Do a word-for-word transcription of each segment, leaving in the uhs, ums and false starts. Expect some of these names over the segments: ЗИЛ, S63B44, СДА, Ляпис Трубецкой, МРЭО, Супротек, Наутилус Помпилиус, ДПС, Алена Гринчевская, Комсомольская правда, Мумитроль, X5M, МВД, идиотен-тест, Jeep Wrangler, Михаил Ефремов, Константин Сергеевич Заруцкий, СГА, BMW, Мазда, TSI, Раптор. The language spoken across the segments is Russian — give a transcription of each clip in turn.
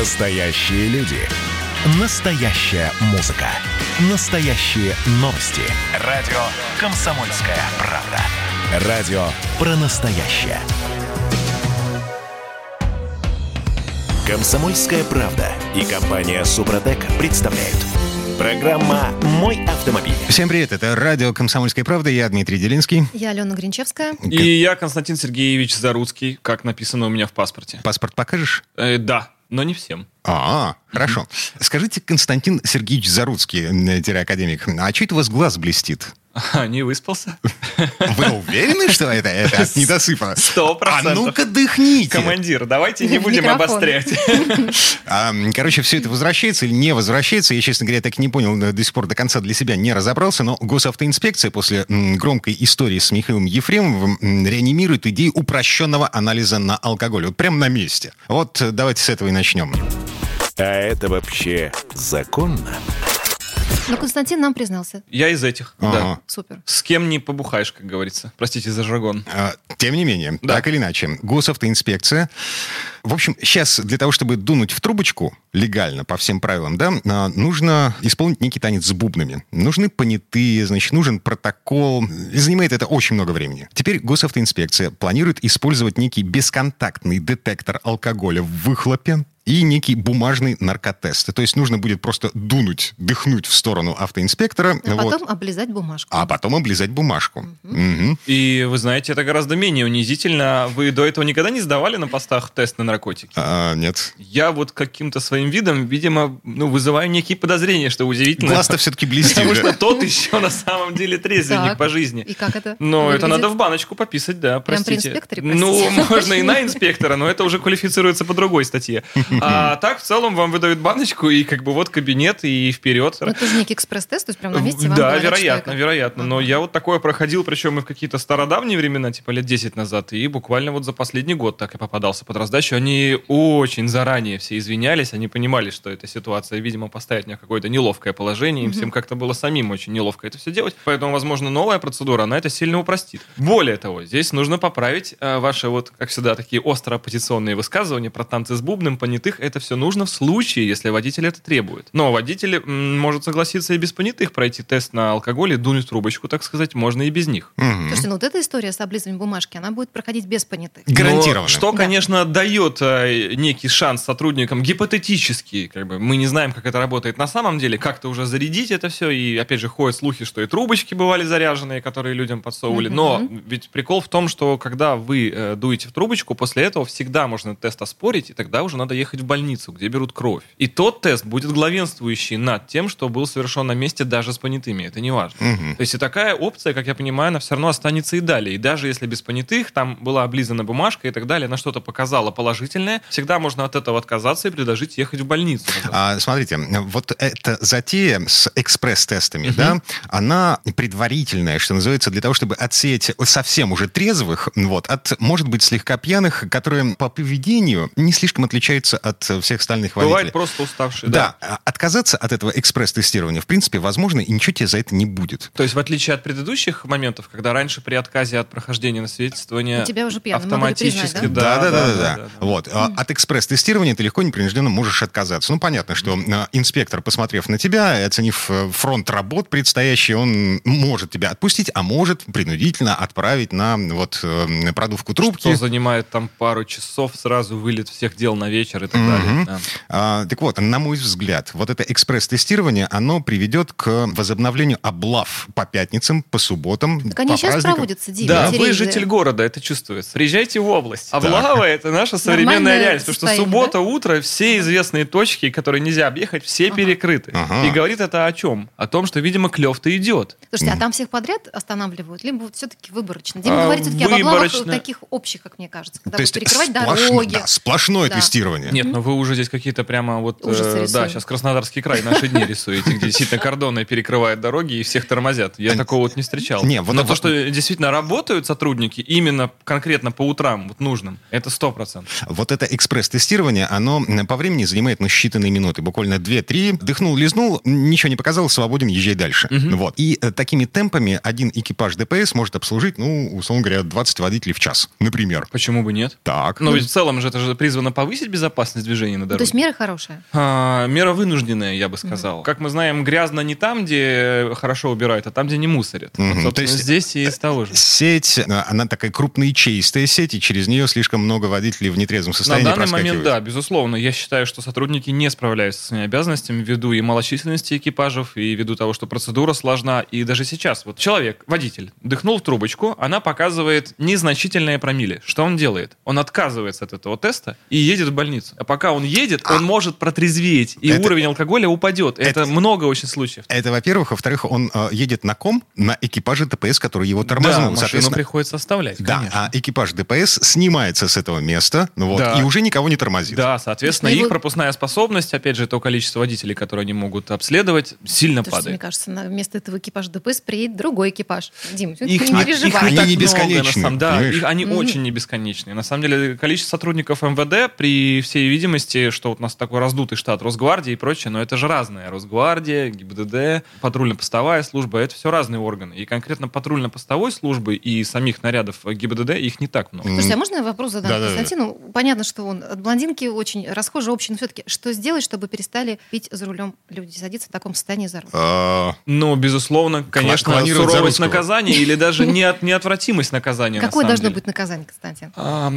Настоящие люди. Настоящая музыка. Настоящие новости. Радио «Комсомольская правда». Радио про настоящее. «Комсомольская правда» и компания «Супротек» представляют. Программа «Мой автомобиль». Всем привет, это радио «Комсомольская правда». Я Дмитрий Делинский. Я Алена Гринчевская. И Кон... я Константин Сергеевич Заруцкий, как написано у меня в паспорте. Паспорт покажешь? Э, да, но не всем. А, хорошо. Скажите, Константин Сергеевич Заруцкий-академик, а что это у вас глаз блестит? А, не выспался. Вы уверены, что это, это от недосыпа? Сто процентов. А ну-ка дыхните. Командир, давайте не будем микрофон обострять. Короче, все это возвращается или не возвращается. Я, честно говоря, так и не понял, до сих пор до конца для себя не разобрался. Но Госавтоинспекция после громкой истории с Михаилом Ефремовым реанимирует идею упрощенного анализа на алкоголь. Вот прямо на месте. Вот давайте с этого и начнем. А это вообще законно? Ну, Константин нам признался. Я из этих, а-га. Да. Супер. С кем не побухаешь, как говорится. Простите за жаргон. А, тем не менее, да. Так или иначе, Госавтоинспекция... В общем, сейчас для того, чтобы дунуть в трубочку легально, по всем правилам, да, нужно исполнить некий танец с бубнами. Нужны понятые, значит, нужен протокол. И занимает это очень много времени. Теперь Госавтоинспекция планирует использовать некий бесконтактный детектор алкоголя в выхлопе и некий бумажный наркотест. То есть нужно будет просто дунуть, дыхнуть в сторону автоинспектора. А вот. Потом облизать бумажку. А потом облизать бумажку. Угу. Угу. И вы знаете, это гораздо менее унизительно. Вы до этого никогда не сдавали на постах тест на наркотики? Наркотики. А, нет. Я вот каким-то своим видом, видимо, ну, вызываю некие подозрения, что удивительно. Глаз-то все-таки блестит. Потому что тот еще на самом деле трезвенник по жизни. И как это? Ну, это надо в баночку пописать, да, простите. Ну, можно и на инспектора, но это уже квалифицируется по другой статье. А так, в целом, вам выдают баночку, и как бы вот кабинет, и вперед. Это же некий экспресс-тест, то есть прямо на месте вам говорят человека. Да, вероятно, вероятно. Но я вот такое проходил, причем и в какие-то стародавние времена, типа лет десять назад, и буквально вот за последний год так и попадался под раздачу. Они очень заранее все извинялись, они понимали, что эта ситуация, видимо, поставит меня в какое-то неловкое положение, им всем как-то было самим очень неловко это все делать, поэтому, возможно, новая процедура, она это сильно упростит. Более того, здесь нужно поправить э, ваши вот, как всегда, такие остро-оппозиционные высказывания про танцы с бубном, понятых, это все нужно в случае, если водитель это требует. Но водитель м- может согласиться и без понятых пройти тест на алкоголь и дунуть трубочку, так сказать, можно и без них. Mm-hmm. Слушайте, ну вот эта история с облизыванием бумажки, она будет проходить без понятых. Гарантированно. Но, что, да. Конечно, дает некий шанс сотрудникам гипотетически, как бы мы не знаем, как это работает на самом деле, как-то уже зарядить это все, и опять же ходят слухи, что и трубочки бывали заряженные, которые людям подсовывали, но ведь прикол в том, что когда вы э, дуете в трубочку, после этого всегда можно тест оспорить, и тогда уже надо ехать в больницу, где берут кровь. И тот тест будет главенствующий над тем, что был совершен на месте даже с понятыми, это не важно. Угу. То есть и такая опция, как я понимаю, она все равно останется и далее, и даже если без понятых, там была облизана бумажка и так далее, она что-то показала положительно, всегда можно от этого отказаться и предложить ехать в больницу. А, смотрите, вот эта затея с экспресс-тестами, угу. да, она предварительная, что называется, для того, чтобы отсеять совсем уже трезвых, вот, от, может быть, слегка пьяных, которые по поведению не слишком отличаются от всех остальных водителей. Бывает просто уставшие. Да, да. Отказаться от этого экспресс-тестирования, в принципе, возможно, и ничего тебе за это не будет. То есть, в отличие от предыдущих моментов, когда раньше при отказе от прохождения на свидетельствование автоматически... Да-да-да. Вот. От экспресс-тестирования ты легко непринужденно можешь отказаться. Ну, понятно, что инспектор, посмотрев на тебя и оценив фронт работ предстоящий, он может тебя отпустить, а может принудительно отправить на вот, продувку трубки. Что занимает там пару часов, сразу вылет всех дел на вечер и так mm-hmm. далее. Да. А, так вот, на мой взгляд, вот это экспресс-тестирование, оно приведет к возобновлению облав по пятницам, по субботам, так по они праздникам. Сейчас проводятся, Дима. Да, вы житель города, это чувствуется. Приезжайте в область. Облава да. — это наша современная Современная реальность, потому что суббота, да? Утро, все известные точки, которые нельзя объехать, все ага. перекрыты. Ага. И говорит это о чем? О том, что, видимо, клев-то идет. Слушайте, mm. а там всех подряд останавливают? Либо вот все-таки выборочно? Дима а, говорит все-таки выборочно. Об облавах таких общих, как мне кажется. Когда будут перекрывать сплошно, дороги. Да, сплошное да. тестирование. Нет, mm. но вы уже здесь какие-то прямо вот... Э, да, сейчас Краснодарский край наши дни рисуете, где действительно кордоны перекрывают дороги и всех тормозят. Я такого вот не встречал. Но то, что действительно работают сотрудники именно конкретно по утрам, вот нужным, это сто процентов. Вот это экспресс-тестирование, оно по времени занимает, ну, считанные минуты. Буквально две-три. Дыхнул, лизнул, ничего не показалось, свободен, езжай дальше. Угу. Вот. И э, такими темпами один экипаж ДПС может обслужить, ну, условно говоря, двадцать водителей в час, например. Почему бы нет? Так. Но ведь в целом же это же призвано повысить безопасность безопасность движения на дороге. То есть мера хорошая? А, мера вынужденная, я бы сказал. Mm-hmm. Как мы знаем, грязно не там, где хорошо убирают, а там, где не мусорят. Mm-hmm. Собственно, то есть здесь и из того же. Сеть, она такая крупноячеистая сеть, и через нее слишком много водителей в нетрезвом состоянии проскакивают. На данный момент, да, безусловно. Я считаю, что сотрудники не справляются с своими обязанностями ввиду и малочисленности экипажев, и ввиду того, что процедура сложна. И даже сейчас вот человек, водитель, дыхнул в трубочку, она показывает незначительное промилле. Что он делает? Он отказывается от этого теста и едет в больницу. А пока он едет, он а, может протрезветь, и это, уровень алкоголя упадет. Это, это много очень случаев. Это, во-первых. Во-вторых, он э, едет на ком? На экипаже ДПС, который его тормознул. Да, машину приходится оставлять, да, конечно. А экипаж ДПС снимается с этого места, ну, вот, да. и уже никого не тормозит. Да, соответственно, и их вы... пропускная способность, опять же, то количество водителей, которые они могут обследовать, сильно то, падает. Что, мне кажется, на вместо этого экипажа ДПС приедет другой экипаж. Дим, их, не а, переживай. Их, они не бесконечные. Да, их, они mm-hmm. очень не бесконечные. На самом деле, количество сотрудников МВД, при всей видимости, что вот у нас такой раздутый штат Росгвардии и прочее, но это же разное. Росгвардия, ГИБДД, патрульно-постовая служба, это все разные органы. И конкретно патрульно-постовой службы и самих нарядов ГИБДД, их не так много. Слушайте, а можно я вопрос задам да, Константину? Да, да. Понятно, что он от блондинки очень расхожий общий, но все-таки что сделать, чтобы перестали пить за рулем люди, садиться в таком состоянии за руль? А... Ну, безусловно, конечно, суровость наказания или даже неотвратимость наказания. Какое должно быть наказание, Константин?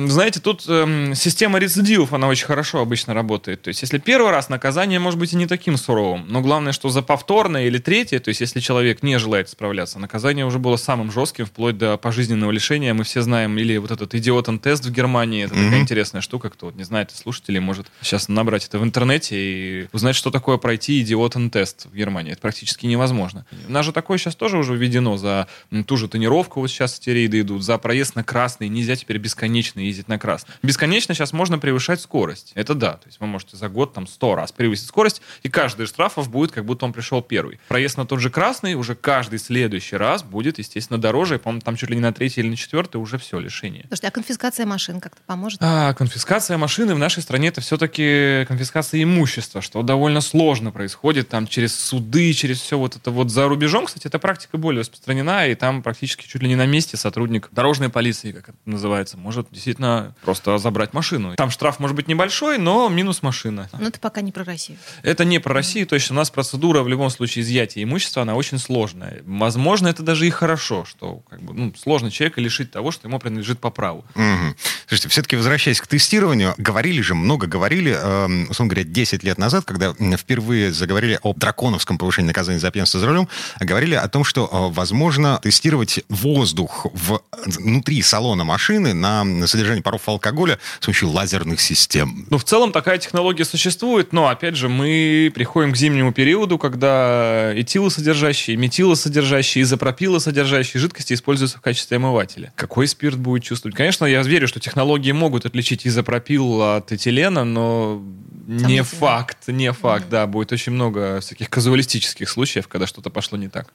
Знаете, тут система рецидивов, она очень хорошо обычно работает. То есть, если первый раз наказание может быть и не таким суровым, но главное, что за повторное или третье, то есть, если человек не желает справляться, наказание уже было самым жестким, вплоть до пожизненного лишения. Мы все знаем, или вот этот идиотен-тест в Германии, это mm-hmm. такая интересная штука, кто вот не знает, слушатели, может сейчас набрать это в интернете и узнать, что такое пройти идиотен-тест в Германии. Это практически невозможно. У нас же такое сейчас тоже уже введено за ту же тонировку, вот сейчас эти рейды идут, за проезд на красный, нельзя теперь бесконечно ездить на красный. Бесконечно сейчас можно превышать скорость. Это да. То есть вы можете за год там сто раз превысить скорость, и каждый из штрафов будет, как будто он пришел первый. Проезд на тот же красный уже каждый следующий раз будет, естественно, дороже. И, по-моему, там чуть ли не на третий или на четвертый уже все, лишение. Слушайте, а конфискация машин как-то поможет? А, конфискация машины в нашей стране — это все-таки конфискация имущества, что довольно сложно происходит там через суды, через все вот это вот. За рубежом, кстати, эта практика более распространена, и там практически чуть ли не на месте сотрудник дорожной полиции, как это называется, может действительно просто забрать машину. Там штраф может быть небольшой, но минус машина. Но это пока не про Россию. Это не про Россию, то есть у нас процедура в любом случае изъятия имущества, она очень сложная. Возможно, это даже и хорошо, что как бы, ну, сложно человека лишить того, что ему принадлежит по праву. Угу. Слушайте, все-таки возвращаясь к тестированию, говорили же, много говорили, э, условно говоря, десять лет назад, когда впервые заговорили о драконовском повышении наказания за пьянство за рулем, говорили о том, что э, возможно тестировать воздух в, внутри салона машины на содержание паров алкоголя с помощью лазерных систем. Ну, в целом такая технология существует, но, опять же, мы приходим к зимнему периоду, когда этилосодержащие, метилосодержащие, изопропилосодержащие жидкости используются в качестве омывателя. Какой спирт будет чувствовать? Конечно, я верю, что технологии могут отличить изопропил от этилена, но Там не факт, не факт, mm-hmm. да. Будет очень много всяких казуалистических случаев, когда что-то пошло не так.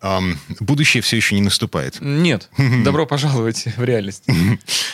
Um, будущее все еще не наступает. Нет. Добро пожаловать в реальность.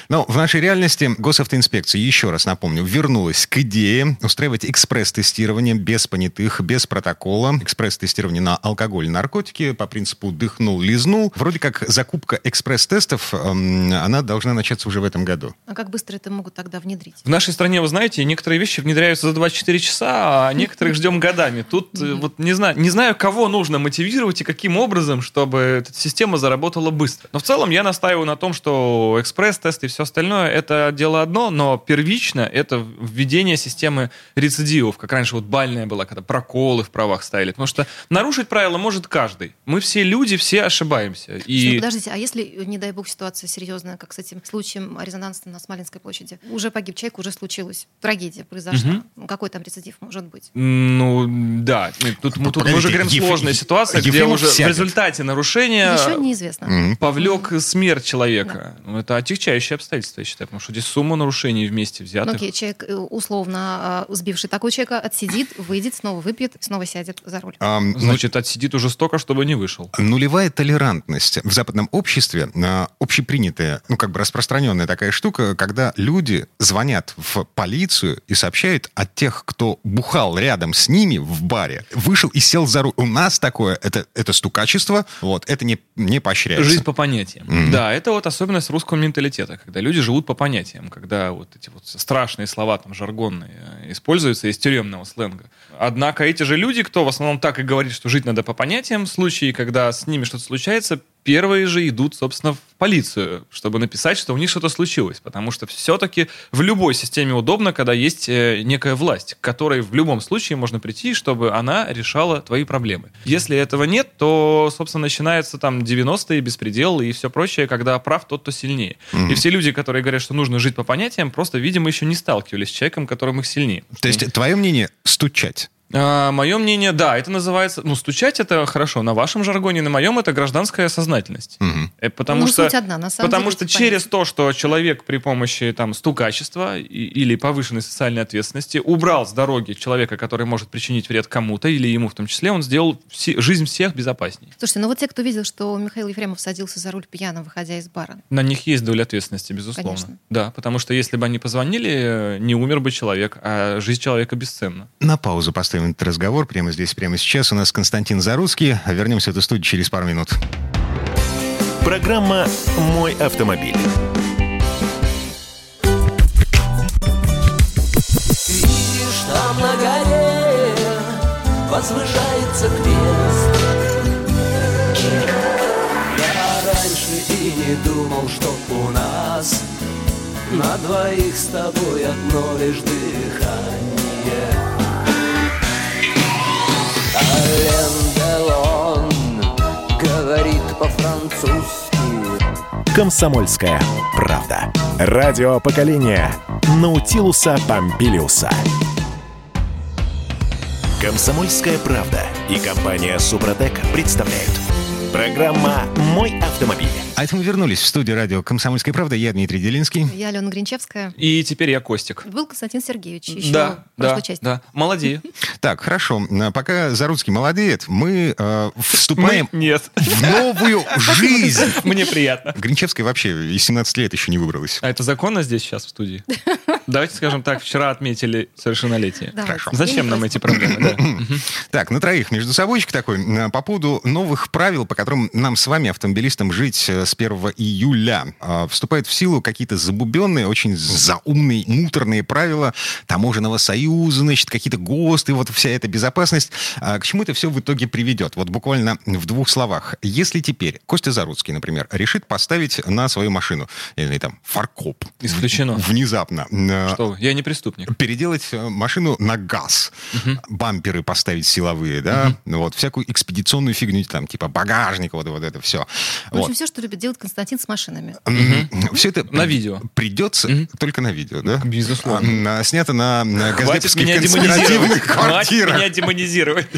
Но в нашей реальности Госавтоинспекция, еще раз напомню, вернулась к идее устраивать экспресс-тестирование без понятых, без протокола. Экспресс-тестирование на алкоголь и наркотики по принципу «дыхнул-лизнул». Вроде как закупка экспресс-тестов, эм, она должна начаться уже в этом году. А как быстро это могут тогда внедрить? В нашей стране, вы знаете, некоторые вещи внедряются за двадцать четыре часа, а некоторых ждем годами. Тут вот не знаю, не знаю, кого нужно мотивировать и каким образом, чтобы эта система заработала быстро. Но в целом я настаиваю на том, что экспресс-тест и все остальное — это дело одно, но первично это введение системы рецидивов, как раньше вот бальная была, когда проколы в правах ставили. Потому что нарушить правила может каждый. Мы все люди, все ошибаемся. И... Что, подождите, а если, не дай бог, ситуация серьезная, как с этим случаем резонансным на Смоленской площади? Уже погиб человек, уже случилось. Трагедия произошла. Угу. Какой там рецидив может быть? Ну, да. Тут, тут мы уже говорим Еф... сложная ситуация, Еф... где Еф... уже... Сядет. В результате нарушения еще неизвестно. Повлек смерть человека. Да. Это отягчающее обстоятельство, я считаю, потому что здесь сумма нарушений вместе взятых. Ну, окей, человек, условно сбивший такого человека, отсидит, выйдет, снова выпьет, снова сядет за руль. А, Значит, ну... отсидит уже столько, чтобы не вышел. Нулевая толерантность. В западном обществе общепринятая, ну, как бы распространенная такая штука, когда люди звонят в полицию и сообщают о тех, кто бухал рядом с ними в баре, вышел и сел за руль. У нас такое, это, это зачастую качество, вот, это не, не поощряется. Жизнь по понятиям. Mm-hmm. Да, это вот особенность русского менталитета, когда люди живут по понятиям, когда вот эти вот страшные слова, там, жаргонные, используются из тюремного сленга. Однако эти же люди, кто в основном так и говорит, что жить надо по понятиям, в случае, когда с ними что-то случается, первые же идут, собственно, в полицию, чтобы написать, что у них что-то случилось. Потому что все-таки в любой системе удобно, когда есть некая власть, к которой в любом случае можно прийти, чтобы она решала твои проблемы. Если этого нет, то, собственно, начинается там девяностые, беспредел и все прочее, когда прав тот, кто сильнее. Mm-hmm. И все люди, которые говорят, что нужно жить по понятиям, просто, видимо, еще не сталкивались с человеком, которым их сильнее. То есть, твое мнение – стучать? А, мое мнение, да, это называется... Ну, стучать это хорошо, на вашем жаргоне, на моем это гражданская сознательность. Угу. Потому ну, что, одна, на самом потому деле, что через понятно. То, что человек при помощи там, стукачества и, или повышенной социальной ответственности убрал с дороги человека, который может причинить вред кому-то или ему в том числе, он сделал все, жизнь всех безопасней. Слушайте, ну вот те, кто видел, что Михаил Ефремов садился за руль пьяным, выходя из бара. На них есть доля ответственности, безусловно. Конечно. Да, потому что если бы они позвонили, не умер бы человек, а жизнь человека бесценна. На паузу поставим этот разговор прямо здесь, прямо сейчас. У нас Константин Заруцкий. Вернемся в эту студию через пару минут. Программа «Мой автомобиль». Видишь, там на горе возвышается крест. Я раньше и не думал, что у нас на двоих с тобой одно лишь дыхание. Ален Делон говорит по-французски. Комсомольская правда. Радио поколения Наутилуса Помпилиуса. Комсомольская правда и компания Супротек представляют. Программа «Мой автомобиль». А это мы вернулись в студию радио «Комсомольская правда». Я Дмитрий Делинский. Я Алена Гринчевская. И теперь я Костик. Был Константин Сергеевич. Еще да, в прошлой да, части. Да. Молодею. Так, хорошо. Пока Заруцкий молодеет, мы э, вступаем мы... Нет. в новую жизнь. Мне приятно. Гринчевская вообще из семнадцати лет еще не выбралась. А это законно здесь сейчас в студии? Давайте скажем так, вчера отметили совершеннолетие. Хорошо. Зачем нам эти проблемы? Так, на троих между собойчик такой. По поводу новых правил, по которым которым нам с вами, автомобилистам, жить с первого июля. Вступают в силу какие-то забубенные, очень заумные, муторные правила таможенного союза, значит, какие-то ГОСТы, вот вся эта безопасность. К чему это все в итоге приведет? Вот буквально в двух словах. Если теперь Костя Заруцкий, например, решит поставить на свою машину, или там фаркоп. Исключено. Внезапно. Что вы? Я не преступник. Переделать машину на газ. Угу. Бамперы поставить силовые, да? Угу. Вот, всякую экспедиционную фигню, там, типа багаж, Вот, вот это все. В общем, вот. Все, что любит делать Константин с машинами. Mm-hmm. Все это на видео. Придется mm-hmm. только на видео, да? Безусловно. А, снято на, на газдеповских конспиративных квартирах. Хватит меня демонизировать.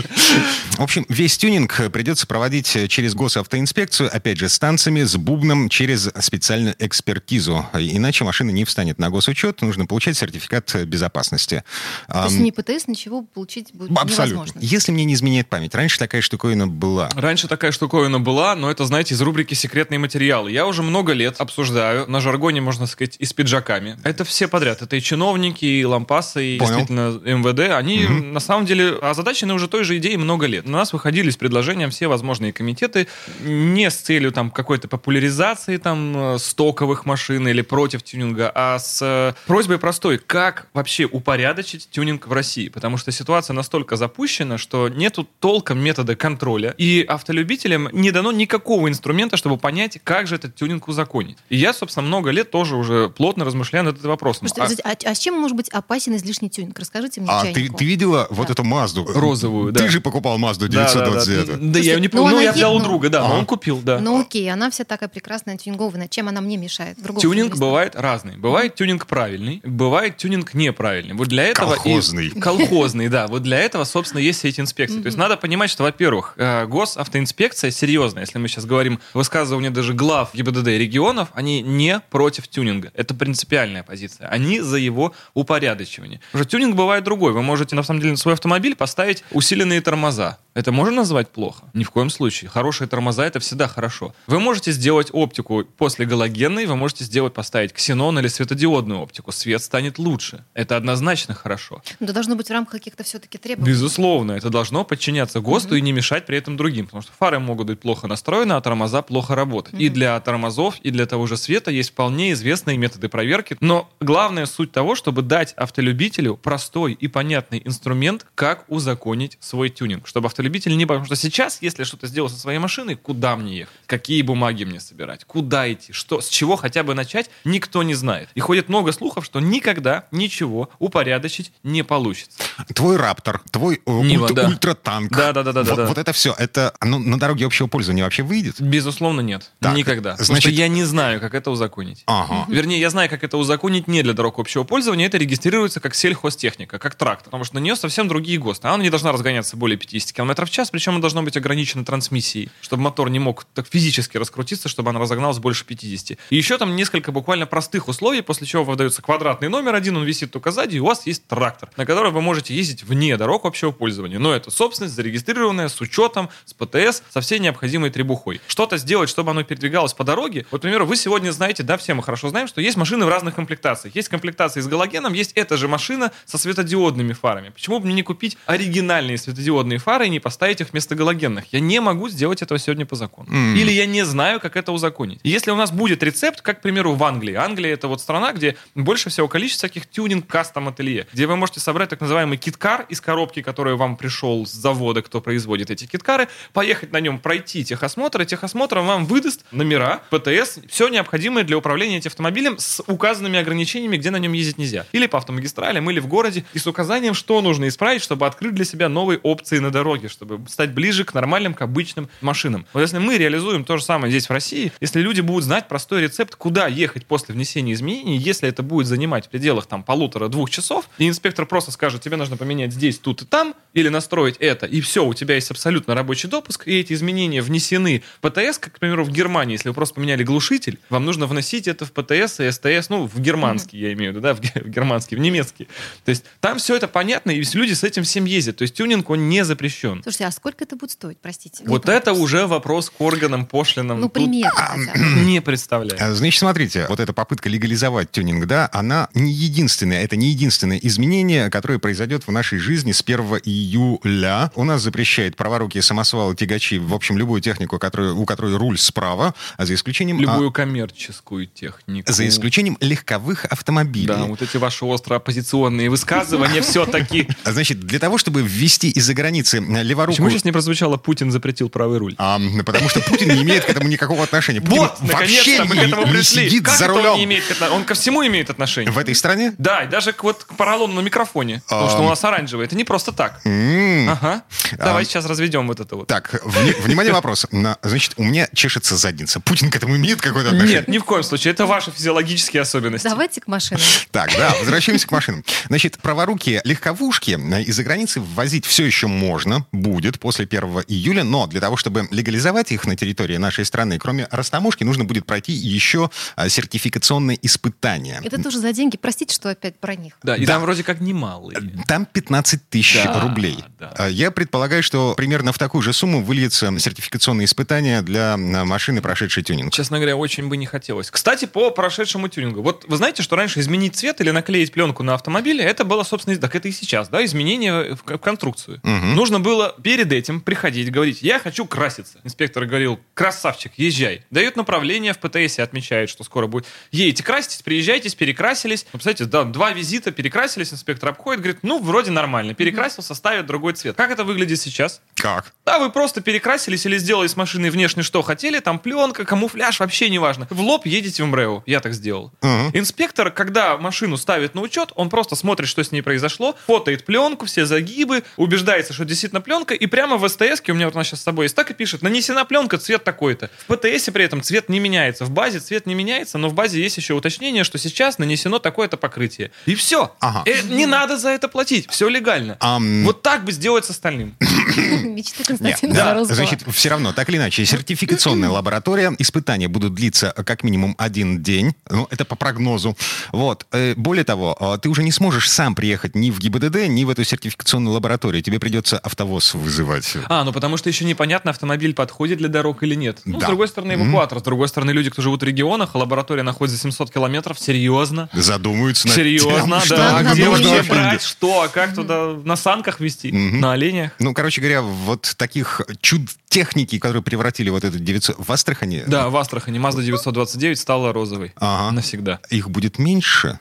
В общем, весь тюнинг придется проводить через Госавтоинспекцию, опять же, с танцами, с бубном, через специальную экспертизу. Иначе машина не встанет на госучет, нужно получать сертификат безопасности. То есть не ПТС ничего получить будет абсолютно невозможно? Если мне не изменяет память. Раньше такая штуковина была. Раньше такая штуковина она была, но это, знаете, из рубрики «Секретные материалы». Я уже много лет обсуждаю, на жаргоне, можно сказать, и с пиджаками. Это все подряд. Это и чиновники, и лампасы, и Понял. Действительно МВД. Они, угу. на самом деле, озадачены уже той же идеей много лет. На нас выходили с предложением все возможные комитеты не с целью там, какой-то популяризации там, стоковых машин или против тюнинга, а с просьбой простой, как вообще упорядочить тюнинг в России. Потому что ситуация настолько запущена, что нету толком метода контроля. И автолюбителям не дано никакого инструмента, чтобы понять, как же этот тюнинг узаконить. И я, собственно, много лет тоже уже плотно размышляю над этим вопросом. Слушайте, а... а с чем может быть опасен излишний тюнинг? Расскажите мне, а, чайнику. А ты, ты видела да. вот эту Мазду? Розовую, да. Ты же покупал Мазду девятьсот двадцать. Да, да, да. да Слушайте, я ее не помню. Ну, ну я взял у друга, да, а. но он купил, да. Ну окей, она вся такая прекрасная, тюнингованная. Чем она мне мешает? Другого тюнинг бывает разный. Бывает тюнинг правильный, бывает тюнинг неправильный. Вот для этого... Колхозный. И... Колхозный, да. Вот для этого, собственно, есть все эти инспекции. То есть надо понимать, что, во-первых, Госавтоинспекция серьезно, если мы сейчас говорим высказывания даже глав ГИБДД регионов, они не против тюнинга. Это принципиальная позиция. Они за его упорядочивание. Уже тюнинг бывает другой. Вы можете, на самом деле, на свой автомобиль поставить усиленные тормоза. Это можно назвать плохо? Ни в коем случае. Хорошие тормоза — это всегда хорошо. Вы можете сделать оптику после галогенной, вы можете сделать, поставить ксенон или светодиодную оптику. Свет станет лучше. Это однозначно хорошо. Но это должно быть в рамках каких-то все-таки требований. Безусловно. Это должно подчиняться ГОСТу mm-hmm. и не мешать при этом другим. Потому что фары могут быть плохо настроены, а тормоза плохо работать. Mm-hmm. И для тормозов, и для того же света есть вполне известные методы проверки. Но главная суть того, чтобы дать автолюбителю простой и понятный инструмент, как узаконить свой тюнинг. Чтобы автолюбитель Любитель не боится. Потому что сейчас, если я что-то сделал со своей машиной, куда мне ехать? Какие бумаги мне собирать? Куда идти? Что, с чего хотя бы начать? Никто не знает. И ходит много слухов, что никогда ничего упорядочить не получится. Твой раптор, твой Нива, ульт, да. ультратанк. Да-да-да. Вот, да. вот это все. Это ну, на дороге общего пользования вообще выйдет? Безусловно, нет. Так, никогда. Значит... Потому что я не знаю, как это узаконить. Ага. Вернее, я знаю, как это узаконить не для дорог общего пользования. Это регистрируется как сельхозтехника, как трактор. Потому что на нее совсем другие ГОСТы. Она не должна разгоняться более пятьдесят километров в час, причем она должна быть ограничена трансмиссией, чтобы мотор не мог так физически раскрутиться, чтобы она разогналась больше пятидесяти. И еще там несколько буквально простых условий, после чего выдается квадратный номер один, он висит только сзади, и у вас есть трактор, на который вы можете ездить вне дорог общего пользования. Но это собственность, зарегистрированная, с учетом, с ПТС, со всей необходимой требухой. Что-то сделать, чтобы оно передвигалось по дороге. Вот, к примеру, вы сегодня знаете, да, все мы хорошо знаем, что есть машины в разных комплектациях. Есть комплектации с галогеном, есть эта же машина со светодиодными фарами. Почему бы мне не купить оригинальные светодиодные фары и не поставить их вместо галогенных? Я не могу сделать этого сегодня по закону. Mm. Или я не знаю, как это узаконить. Если у нас будет рецепт, как, к примеру, в Англии. Англия — это вот страна, где больше всего количество всяких тюнинг-кастом-ателье, где вы можете собрать так называемый кит-кар из коробки, который вам пришел с завода, кто производит эти кит-кары, поехать на нем, пройти техосмотр, и техосмотр вам выдаст номера, ПТС, все необходимое для управления этим автомобилем с указанными ограничениями, где на нем ездить нельзя. Или по автомагистралям, или в городе, и с указанием, что нужно исправить, чтобы открыть для себя новые опции на дороге, чтобы стать ближе к нормальным, к обычным машинам. Вот если мы реализуем то же самое здесь, в России, если люди будут знать простой рецепт, куда ехать после внесения изменений, если это будет занимать в пределах там полутора-двух часов, и инспектор просто скажет, тебе нужно поменять здесь, тут и там, или настроить это, и все, у тебя есть абсолютно рабочий допуск, и эти изменения внесены в ПТС, как, к примеру, в Германии, если вы просто поменяли глушитель, вам нужно вносить это в ПТС и СТС, ну, в германский, я имею в виду, да, в германский, в немецкий. То есть там все это понятно, и люди с этим всем ездят. То есть тюнинг, он не запрещен. Слушайте, а сколько это будет стоить, простите? Вот это вопрос. Уже вопрос к органам, пошлинам. Ну, примерно. Тут... Не представляю. Значит, смотрите, вот эта попытка легализовать тюнинг, да, она не единственная, это не единственное изменение, которое произойдет в нашей жизни с первого июля. У нас запрещает праворукие самосвалы, тягачи, в общем, любую технику, которую, у которой руль справа, а за исключением... Любую а... коммерческую технику. За исключением легковых автомобилей. Да, вот эти ваши остро-оппозиционные высказывания все-таки... Значит, для того, чтобы ввести из-за границы... Леворуку... Почему сейчас не прозвучало «Путин запретил правый руль»? А, потому что Путин не имеет к этому никакого отношения. Путин вот, наконец-то мы к этому пришли. Как это он не имеет к этому? Он ко всему имеет отношение. В этой стране? Да, и даже к, вот, к поролону на микрофоне. А... Потому что у нас оранжевый. Это не просто так. Mm. Ага. Давай а... сейчас разведем вот это вот. Так, в... внимание, вопрос. Значит, у меня чешется задница. Путин к этому имеет какое-то отношение? Нет, ни в коем случае. Это ваши физиологические особенности. Давайте к машинам. Так, да, возвращаемся к машинам. Значит, праворукие легковушки из-за границы ввозить все еще можно. Будет после первого июля, но для того, чтобы легализовать их на территории нашей страны, кроме растаможки, нужно будет пройти еще сертификационное испытание. Это тоже за деньги. Простите, что опять про них. Да, и да. Там вроде как немалые. Там пятнадцать тысяч да, рублей. Да. Я предполагаю, что примерно в такую же сумму выльется сертификационное испытание для машины, прошедшей тюнинг. Честно говоря, очень бы не хотелось. Кстати, по прошедшему тюнингу. Вот вы знаете, что раньше изменить цвет или наклеить пленку на автомобиле, это было, собственно, так это и сейчас, да, изменение в конструкцию. Угу. Нужно было было перед этим приходить, говорить, я хочу краситься. Инспектор говорил, красавчик, езжай. Дает направление в ПТСе, отмечает, что скоро будет. Едете краситесь, приезжайтесь, перекрасились. Ну, представляете, да, два визита, перекрасились, инспектор обходит, говорит, ну, вроде нормально. Перекрасился, ставит другой цвет. Как это выглядит сейчас? Как? Да, вы просто перекрасились или сделали с машиной внешне что хотели, там пленка, камуфляж, вообще не важно. В лоб едете в МРЭО. Я так сделал. Uh-huh. Инспектор, когда машину ставит на учет, он просто смотрит, что с ней произошло, фотоет пленку, все загибы, убеждается, что действительно пленка, и прямо в СТСке, у меня вот она сейчас с собой есть, так и пишет, нанесена пленка, цвет такой-то. В ПТСе при этом цвет не меняется, в базе цвет не меняется, но в базе есть еще уточнение, что сейчас нанесено такое-то покрытие. И все. Ага. Э, не надо за это платить, все легально. Um... Вот так бы сделать с остальным. Мечты Константина Заруцкого. Значит, все равно, так или иначе, сертификационная лаборатория, испытания будут длиться как минимум один день, ну, это по прогнозу. Вот. Более того, ты уже не сможешь сам приехать ни в ГИБДД, ни в эту сертификационную лабораторию, тебе придется автовоз вопрос вызывать. А, ну потому что еще непонятно, автомобиль подходит для дорог или нет. Ну, да. С другой стороны, эвакуатор. Mm-hmm. С другой стороны, люди, кто живут в регионах, а лаборатория находится за семьсот километров. Серьезно? Задумаются. Серьезно, тем, да. А где вообще брать? Что? А как туда? На санках везти? Mm-hmm. На оленях? Ну, короче говоря, вот таких чуд техники, которые превратили вот этот девятьсот... В Астрахани? Да, в Астрахани. Мазда девятьсот двадцать девять стала розовой. Ага. Навсегда. Их будет меньше?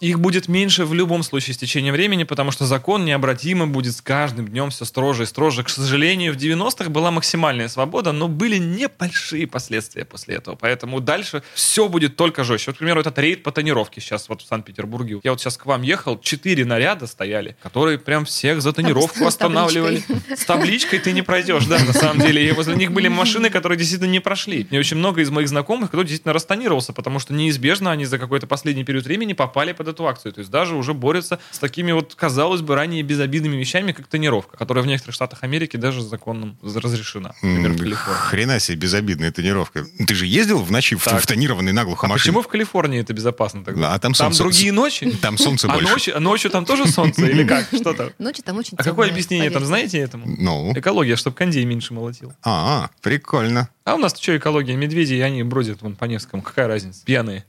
Их будет меньше в любом случае с течением времени, потому что закон необратимо будет с каждым днем все строже и строже. К сожалению, в девяностых была максимальная свобода, но были небольшие последствия после этого. Поэтому дальше все будет только жестче. Вот, к примеру, этот рейд по тонировке сейчас вот в Санкт-Петербурге. Я вот сейчас к вам ехал, четыре наряда стояли, которые прям всех за тонировку останавливали. С табличкой ты не пройдешь, да, на самом деле. И возле них были машины, которые действительно не прошли. И очень много из моих знакомых, кто действительно растонировался, потому что неизбежно они за какой-то последний период времени не попали под эту акцию. То есть даже уже борются с такими вот, казалось бы, ранее безобидными вещами, как тонировка, которая в некоторых штатах Америки даже законом разрешена. Например, в Калифорнии. Хрена себе безобидная тонировка. Ты же ездил в ночи так. в тонированной наглухо а машине? Почему в Калифорнии это безопасно тогда? А там солнце. Там другие ночи? Там солнце больше. А ночью, ночью там тоже солнце? Или как? Что там? Ночью там очень темно. А какое объяснение там, знаете, этому? Ну? Экология, чтобы кондей меньше молотил. А, прикольно. А у нас что экология? Медведи, и они бродят вон по Невскому. Какая разница? Пьяные.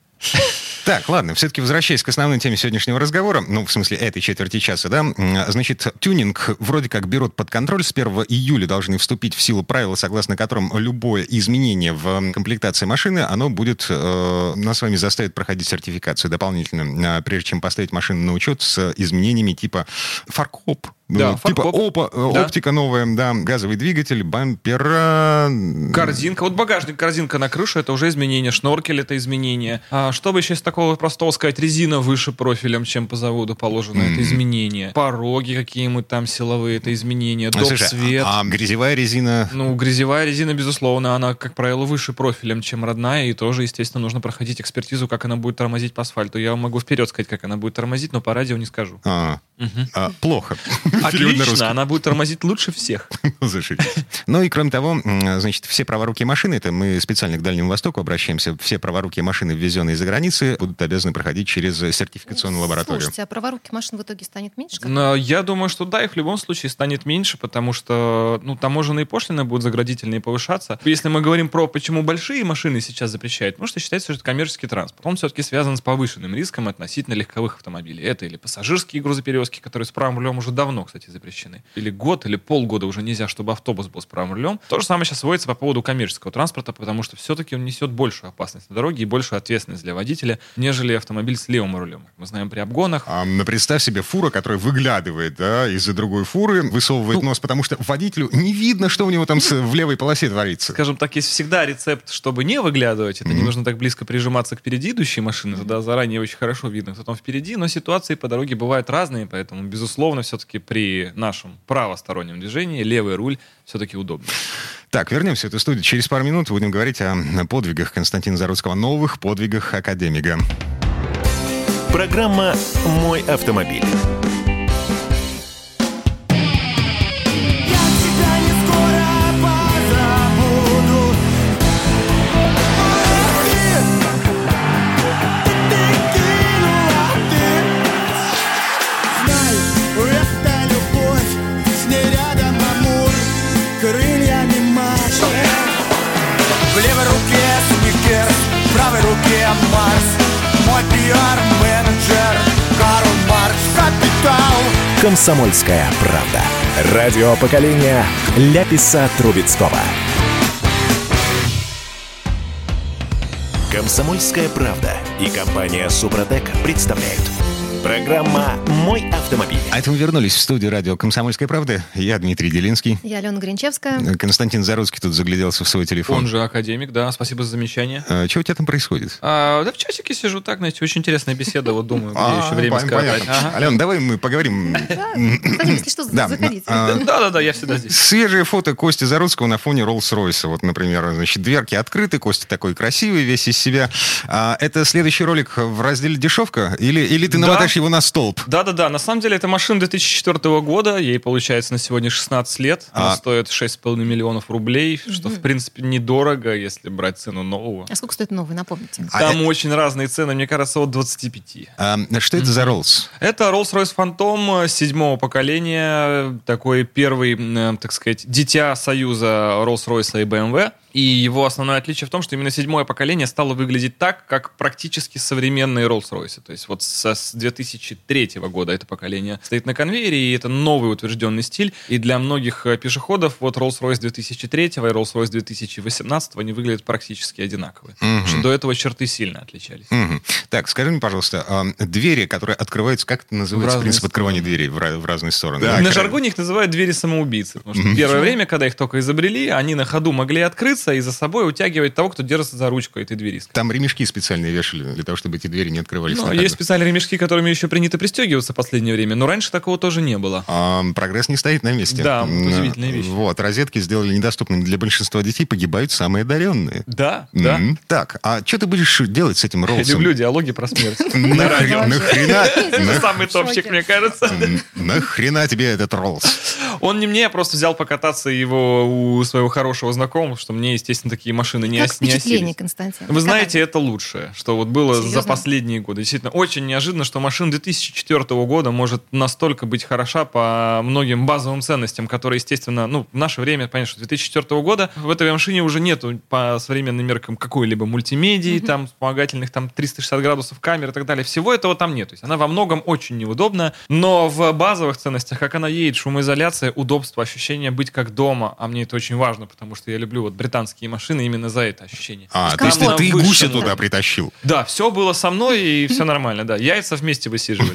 Так, ладно, все-таки возвращаясь к основной теме сегодняшнего разговора, ну, в смысле, этой четверти часа, да, значит, тюнинг вроде как берут под контроль. С первого июля должны вступить в силу правила, согласно которым любое изменение в комплектации машины, оно будет, э, нас с вами заставит проходить сертификацию дополнительно, прежде чем поставить машину на учет с изменениями типа фаркоп. Да, типа опа, да. Оптика новая, да, газовый двигатель, бампера. Корзинка. Вот багажник, корзинка на крышу, это уже изменение. Шноркель — это изменение. А что бы еще из такого простого сказать? Резина выше профилем, чем по заводу положено. Mm-hmm. Это изменение. Пороги какие-нибудь там силовые — это изменение. Доп. Слушай, свет. А, а грязевая резина? Ну, грязевая резина, безусловно, она, как правило, выше профилем, чем родная. И тоже, естественно, нужно проходить экспертизу, как она будет тормозить по асфальту. Я могу вперед сказать, как она будет тормозить, но по радио не скажу. А, угу. а, плохо. Отлично, она будет тормозить лучше всех. Ну и кроме того, значит, все праворукие машины, это мы специально к Дальнему Востоку обращаемся, все праворукие машины, ввезенные из-за границы, будут обязаны проходить через сертификационную лабораторию. Слушайте, а праворуких машин в итоге станет меньше? Но, я думаю, что да, их в любом случае станет меньше, потому что ну, таможенные пошлины будут заградительные повышаться. Если мы говорим про почему большие машины сейчас запрещают, потому что считается, что это коммерческий транспорт. Он все-таки связан с повышенным риском относительно легковых автомобилей. Это или пассажирские грузоперевозки, которые с правым рулем уже давно, кстати, запрещены. Или год, или полгода уже нельзя, чтобы автобус был с правым рулем. То же самое сейчас вводится по поводу коммерческого транспорта, потому что все-таки он несет большую опасность на дороге и большую ответственность для водителя, нежели автомобиль с левым рулем. Мы знаем при обгонах. А, ну, представь себе фура, которая выглядывает, да, из-за другой фуры, высовывает ну, нос, потому что водителю не видно, что у него там в левой полосе творится. Скажем так, есть всегда рецепт, чтобы не выглядывать. Это mm-hmm. не нужно так близко прижиматься к впереди идущей машины. Тогда заранее очень хорошо видно, кто там впереди. Но ситуации по дороге бывают разные, поэтому, безусловно, все-таки при нашем правостороннем движении левый руль все-таки удобнее. Так, вернемся в эту студию. Через пару минут будем говорить о подвигах Константина Заруцкого, новых подвигах AcademeG. Программа «Мой автомобиль». «Комсомольская правда». Радио поколения Ляписа Трубецкого. «Комсомольская правда» и компания «Супротек» представляют. Программа «Мой автомобиль». А это мы вернулись в студию радио «Комсомольская правда». Я Дмитрий Делинский. Я Алена Гринчевская. Константин Заруцкий тут загляделся в свой телефон. Он же академик, да. Спасибо за замечание. А, что у тебя там происходит? А, да в часике сижу так, знаете, очень интересная беседа. Вот думаю, где еще время сказать. Алена, давай мы поговорим. Кстати, если что, заходите. Да-да-да, я всегда здесь. Свежее фото Кости Заруцкого на фоне Rolls-Royce. Вот, например, значит, дверки открыты, Костя такой красивый, весь из себя. Это следующий ролик в разделе «Дешевка»? Или ты намотаешь ставишь его на столб. Да-да-да, на самом деле это машина две тысячи четвёртого года, ей получается на сегодня шестнадцать лет, а. Она стоит шесть с половиной миллионов рублей, mm-hmm. что в принципе недорого, если брать цену нового. А сколько стоит новый, напомните? А Там это... очень разные цены, мне кажется, от двадцати пяти. А, что это mm-hmm. за Rolls? Это Rolls-Royce Phantom седьмого поколения, такой первый, так сказать, дитя союза Rolls-Royce и бэ эм вэ. И его основное отличие в том, что именно седьмое поколение стало выглядеть так, как практически современные Rolls-Royce. То есть вот с две тысячи третьего года это поколение стоит на конвейере, и это новый утвержденный стиль. И для многих пешеходов вот Rolls-Royce две тысячи третьего и Rolls-Royce две тысячи восемнадцатого они выглядят практически одинаковые. Угу. Потому что до этого черты сильно отличались. Угу. Так, скажи мне, пожалуйста, двери, которые открываются, как это называется принцип стороны. Открывания дверей в, в разные стороны? Да. Да, на жаргоне их называют двери-самоубийцы. Потому что угу. первое время, когда их только изобрели, они на ходу могли открыться, и за собой утягивать того, кто держится за ручку этой двери. Там ремешки специальные вешали для того, чтобы эти двери не открывались. Ну, есть специальные ремешки, которыми еще принято пристегиваться в последнее время, но раньше такого тоже не было. А, прогресс не стоит на месте. Да, удивительная вещь. Вот, розетки сделали недоступными для большинства детей, погибают самые одаренные. Да, м-м. да. Так, а что ты будешь делать с этим Роллсом? Люблю диалоги про смерть. Нахрена? Это самый топчик, мне кажется. Нахрена тебе этот Роллс? Он не мне, я просто взял покататься его у своего хорошего знакомого, что мне, естественно, такие машины не осилились. Как впечатление, Константин? Вы знаете, это лучшее, что вот было Серьезно? за последние годы. Действительно, очень неожиданно, что машина две тысячи четвёртого года может настолько быть хороша по многим базовым ценностям, которые, естественно, ну, в наше время, понятно, что две тысячи четвёртого года в этой машине уже нету по современным меркам какой-либо мультимедии, mm-hmm. там, вспомогательных, там, триста шестьдесят градусов камер и так далее. Всего этого там нет. То есть она во многом очень неудобна, но в базовых ценностях, как она едет, шумоизоляция, удобство, ощущение быть как дома, а мне это очень важно, потому что я люблю вот британские машины именно за это ощущение. А, то есть ты гуся туда притащил. Да, все было со мной, и все нормально, да. Яйца вместе высиживали.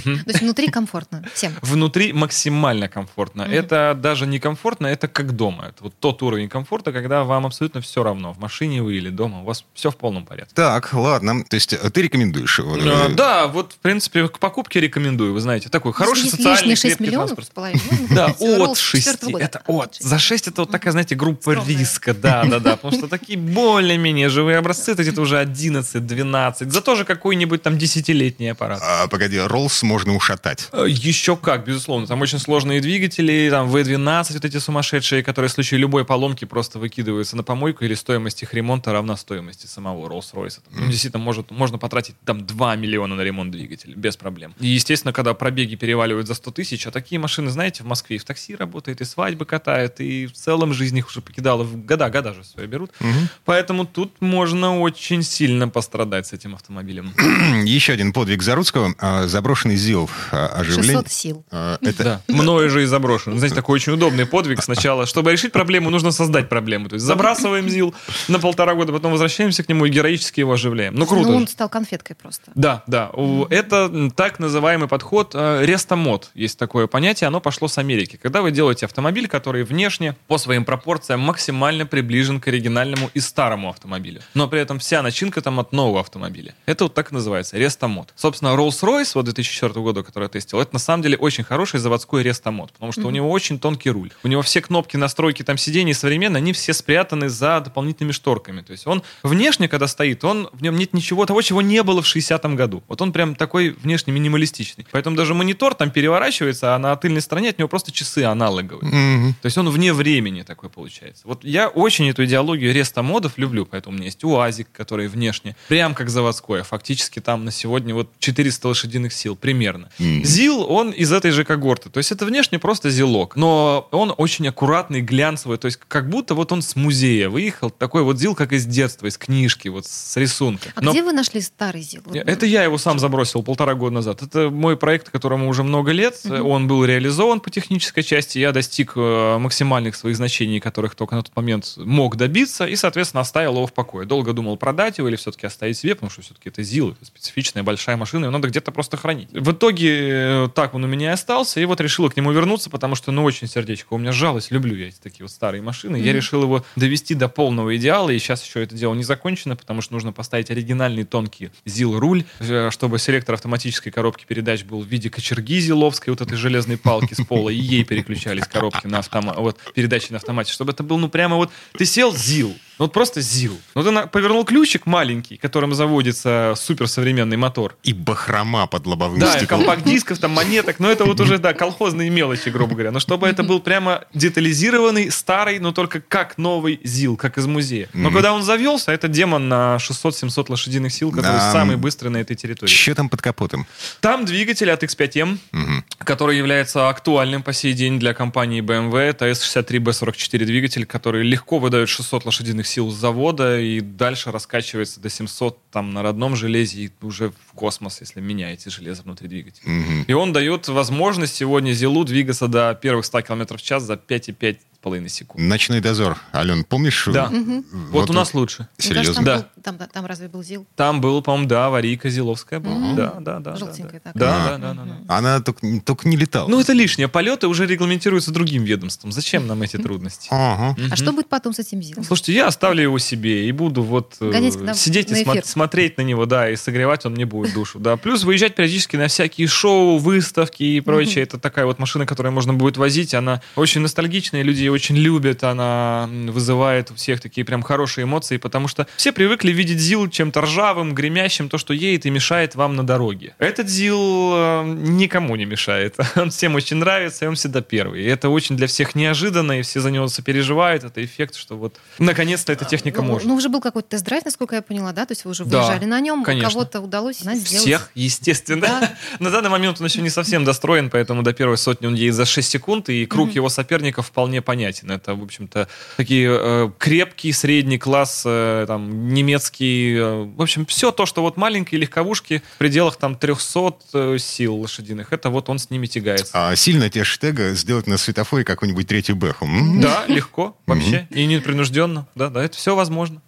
То есть внутри комфортно всем? Внутри максимально комфортно. Это даже не комфортно, это как дома. Это вот тот уровень комфорта, когда вам абсолютно все равно, в машине вы или дома, у вас все в полном порядке. Так, ладно. То есть ты рекомендуешь его? Да, вот в принципе к покупке рекомендую, вы знаете. Такой хороший социальный крепкий транспорт. Да, от шести. Это от. За шесть это вот такая, знаете, группа риска. Да-да-да, потому что такие более-менее живые образцы, это где-то уже одиннадцать-двенадцать, за тоже какой-нибудь там десятилетний аппарат. А, погоди, Rolls можно ушатать? Еще как, безусловно. Там очень сложные двигатели, там ви двенадцать, вот эти сумасшедшие, которые в случае любой поломки просто выкидываются на помойку, или стоимость их ремонта равна стоимости самого Rolls-Royce. Там, mm. Действительно, может, можно потратить там два миллиона на ремонт двигателя, без проблем. И, естественно, когда пробеги переваливают за сто тысяч, а такие машины, знаете, в Москве и в такси работает, и свадьбы катает, и в целом жизнь их уже покидала в года года же свои берут. Угу. Поэтому тут можно очень сильно пострадать с этим автомобилем. Еще один подвиг Заруцкого. Заброшенный ЗИЛ. Оживление. шестьсот сил. Это... Да. Мною же и заброшен. Знаете, такой очень удобный подвиг. Сначала, чтобы решить проблему, нужно создать проблему. То есть забрасываем ЗИЛ на полтора года, потом возвращаемся к нему и героически его оживляем. Ну, круто. Ну, он стал конфеткой просто. Да, да. Mm-hmm. Это так называемый подход рестомод. Есть такое понятие. Оно пошло с Америки. Когда вы делаете автомобиль, который внешне по своим пропорциям максимально приближен к оригинальному и старому автомобилю. Но при этом вся начинка там от нового автомобиля. Это вот так и называется. Рестомод. Собственно, Rolls-Royce вот две тысячи четвёртого года, который я тестил, это на самом деле очень хороший заводской рестомод. Потому что mm-hmm. у него очень тонкий руль. У него все кнопки настройки там сидений современные, они все спрятаны за дополнительными шторками. То есть он внешне, когда стоит, он, в нем нет ничего того, чего не было в шестидесятом году. Вот он прям такой внешне минималистичный. Поэтому даже монитор там переворачивается, а на тыльной стороне от него просто часы аналоговые. Mm-hmm. То есть он вне времени такой получается. Вот я очень эту идеологию рестомодов люблю, поэтому у меня есть УАЗик, который внешне прям как заводское, фактически там на сегодня вот четыреста лошадиных сил примерно. Mm-hmm. ЗИЛ, он из этой же когорты, то есть это внешне просто ЗИЛок, но он очень аккуратный, глянцевый, то есть как будто вот он с музея выехал, такой вот ЗИЛ, как из детства, из книжки, вот с рисунка. А но... где вы нашли старый ЗИЛ? Это я его сам забросил полтора года назад. Это мой проект, которому уже много лет, mm-hmm. он был реализован по технической части, я достиг максимальных своих значений, которых только на тот момент мог добиться, и, соответственно, оставил его в покое. Долго думал, продать его или все-таки оставить себе, потому что все-таки это ЗИЛ, это специфичная большая машина, его надо где-то просто хранить. В итоге так он у меня и остался, и вот решил к нему вернуться, потому что, ну, очень сердечко у меня сжалось, люблю я эти такие вот старые машины. Mm-hmm. Я решил его довести до полного идеала, и сейчас еще это дело не закончено, потому что нужно поставить оригинальный тонкий ЗИЛ-руль, чтобы селектор автоматической коробки передач был в виде кочерги ЗИЛовской, вот этой железной палки с пола, и ей переключались коробки на автомат, вот передачи на автомате, чтобы это был, ну, прямо вот ты сел, ЗИЛ. Ну, вот просто ЗИЛ. Вот она повернул ключик маленький, которым заводится суперсовременный мотор. И бахрома под лобовым да, стеклом. Да, компакт-дисков, там, монеток. Но это вот уже, да, колхозные мелочи, грубо говоря. Но чтобы это был прямо детализированный, старый, но только как новый ЗИЛ, как из музея. Но mm-hmm. когда он завелся, это демон на шестьсот-семьсот лошадиных сил, который да. самый быстрый на этой территории. Что там под капотом? Там двигатель от икс пять эм, mm-hmm. который является актуальным по сей день для компании бэ эм вэ. Это эс шестьдесят три бэ сорок четыре двигатель, который легко выдает шестьсот лошадиных сил с завода и дальше раскачивается до семисот там на родном железе и уже в космос, если меняете железо внутри двигателя. Mm-hmm. И он дает возможность сегодня ЗИЛу двигаться до первых ста километров в час за пять целых пять десятых секунд. «Ночной дозор». Ален, помнишь? Да. Mm-hmm. Вот, вот у нас лучше. Серьезно? Там, да. был, там, там разве был ЗИЛ? Там был, по-моему, да, аварийка зиловская была. Mm-hmm. Да, да, да. Желтенькая да, такая. Да, а. да, да, да, да. Она только, только не летала. Ну, это лишнее. Полеты уже регламентируются другим ведомством. Зачем нам эти mm-hmm. трудности? Uh-huh. Mm-hmm. А что будет потом с этим ЗИЛом? Слушайте, я оставлю его себе и буду вот Гонять, э, сидеть и смо- смотреть на него, да, и согревать он мне будет душу. Да. Плюс выезжать периодически на всякие шоу, выставки и прочее. Mm-hmm. Это такая вот машина, которую можно будет возить. Она очень ностальгичная, люди очень любят, она вызывает у всех такие прям хорошие эмоции, потому что все привыкли видеть ЗИЛ чем-то ржавым, гремящим, то, что едет и мешает вам на дороге. Этот ЗИЛ никому не мешает. Он всем очень нравится, и он всегда первый. И это очень для всех неожиданно, и все за него сопереживают. Это эффект, что вот наконец-то эта техника а, ну, может. Ну, уже был какой-то тест-драйв, насколько я поняла, да? То есть вы уже выезжали да, на нем, конечно. Кого-то удалось сделать. Всех, естественно. Да. На данный момент он еще не совсем достроен, поэтому до первой сотни он едет за шесть секунд, и круг mm-hmm. его соперников вполне понятен. Это, в общем-то, такие э, крепкий средний класс, э, там, немецкий, э, в общем, все то, что вот маленькие легковушки в пределах там трехсот э, сил лошадиных, это вот он с ними тягается. А сильно те штега сделать на светофоре какую-нибудь третью бэху? М-м-м. Да, легко вообще, и непринужденно. Да, да, это все возможно.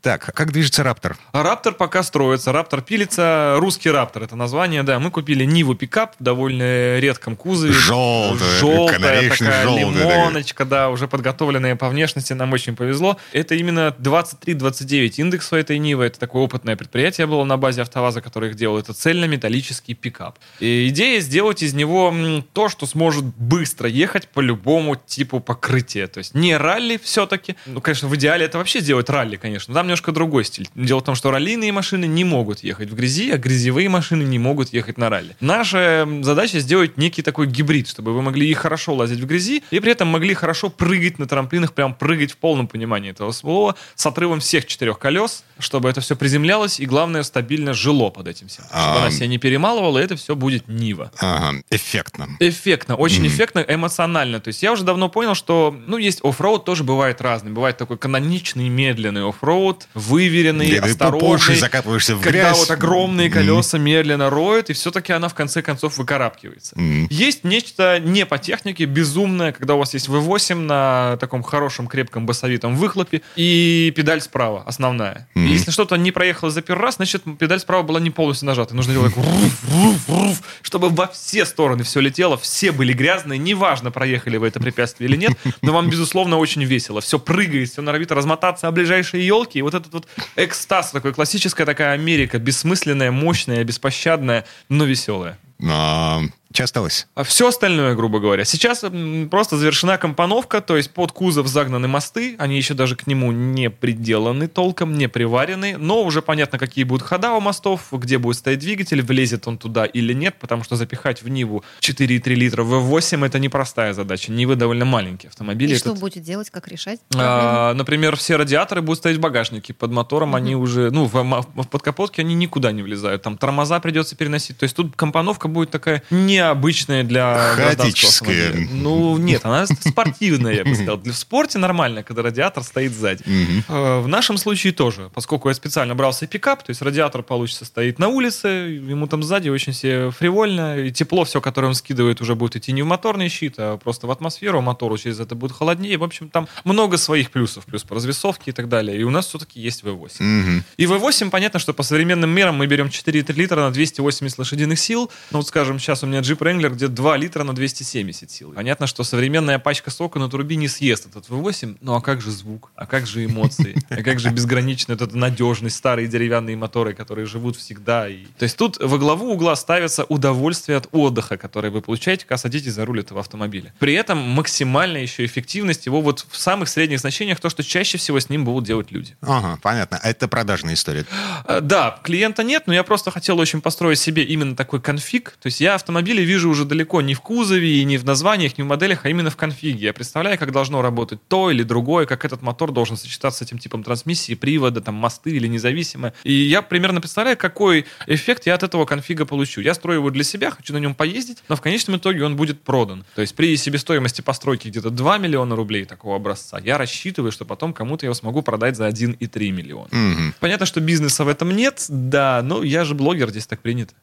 Так, как движется «Раптор»? «Раптор» пока строится, «Раптор» пилится, «Русский Раптор» — это название, да. Мы купили «Ниву» пикап в довольно редком кузове. Желтая, желтая такая лимоночка, да, уже подготовленная по внешности, нам очень повезло. Это именно двадцать три двадцать девять индекс у этой «Нивы», это такое опытное предприятие было на базе «АвтоВАЗа», которое их делало. Это цельнометаллический пикап. И идея сделать из него то, что сможет быстро ехать по любому типу покрытия. То есть не ралли все-таки, ну, конечно, в идеале это вообще сделать ралли, конечно, там немножко другой стиль. Дело в том, что раллийные машины не могут ехать в грязи, а грязевые машины не могут ехать на ралли. Наша задача сделать некий такой гибрид, чтобы вы могли и хорошо лазить в грязи, и при этом могли хорошо прыгать на трамплинах, прям прыгать в полном понимании этого слова, с отрывом всех четырех колес, чтобы это все приземлялось и, главное, стабильно жило под этим всем. Чтобы а... она себя не перемалывала, и это все будет Нива. Ага, эффектно. Эффектно, очень mm-hmm. эффектно, эмоционально. То есть я уже давно понял, что, ну, есть оффроуд, тоже бывает разный. Бывает такой каноничный, медленный оффроуд, выверенный, Нет, осторожный, закапываешься в когда грязь. Вот огромные колеса mm-hmm. медленно роют, и все-таки она в конце концов выкарабкивается. Mm-hmm. Есть нечто не по технике, безумное, когда у вас есть вэ восемь на таком хорошем, крепком басовитом выхлопе и педаль справа, основная. Mm-hmm. Если что-то не проехало за первый раз, значит, педаль справа была не полностью нажата. Нужно делать руф-руф-руф, чтобы во все стороны все летело, все были грязные, неважно, проехали вы это препятствие или нет, но вам, безусловно, очень весело. Все прыгает, все норовит размотаться, а ближайшие елки. Вот этот вот экстаз такой, классическая такая Америка, бессмысленная, мощная, беспощадная, но веселая. А, что осталось? А все остальное, грубо говоря. Сейчас просто завершена компоновка, то есть под кузов загнаны мосты, они еще даже к нему не приделаны толком, не приварены, но уже понятно, какие будут хода у мостов, где будет стоять двигатель, влезет он туда или нет, потому что запихать в Ниву четыре целых три десятых литра вэ восемь это непростая задача. Нивы довольно маленькие автомобили. И этот... что будет делать, как решать? А, например, все радиаторы будут стоять в багажнике, под мотором mm-hmm. они уже, ну, в, в подкапотке они никуда не влезают, там тормоза придется переносить, то есть тут компоновка будет такая необычная для гражданского автомобиля. Ну, нет, она спортивная, я бы сказал. В спорте нормально, когда радиатор стоит сзади. Mm-hmm. В нашем случае тоже, поскольку я специально брался пикап, то есть радиатор, получится, стоит на улице, ему там сзади очень все фривольно, и тепло все, которое он скидывает, уже будет идти не в моторный щит, а просто в атмосферу, мотору через это будет холоднее. В общем, там много своих плюсов, плюс по развесовке и так далее. И у нас все-таки есть вэ восемь. Mm-hmm. И вэ восемь, понятно, что по современным мерам мы берем четыре целых три десятых литра на двести восемьдесят лошадиных сил, но вот, скажем, сейчас у меня Jeep Wrangler где два литра на двести семьдесят сил. Понятно, что современная пачка сока на турбине не съест этот ви восемь, ну а как же звук, а как же эмоции, а как же безграничная эта надежность, старые деревянные моторы, которые живут всегда. И... То есть тут во главу угла ставится удовольствие от отдыха, которое вы получаете, когда садитесь за руль этого автомобиля. При этом максимальная еще эффективность его вот в самых средних значениях, то, что чаще всего с ним будут делать люди. Ага, понятно. А это продажная история? А, да, клиента нет, но я просто хотел очень построить себе именно такой конфиг. То есть я автомобили вижу уже далеко не в кузове, и не в названиях, не в моделях, а именно в конфиге. Я представляю, как должно работать то или другое, как этот мотор должен сочетаться с этим типом трансмиссии, привода, там, мосты или независимое. И я примерно представляю, какой эффект я от этого конфига получу. Я строю его для себя, хочу на нем поездить, но в конечном итоге он будет продан. То есть при себестоимости постройки где-то два миллиона рублей такого образца, я рассчитываю, что потом кому-то я его смогу продать за один и три миллиона. Угу. Понятно, что бизнеса в этом нет, да, но я же блогер, здесь так принято.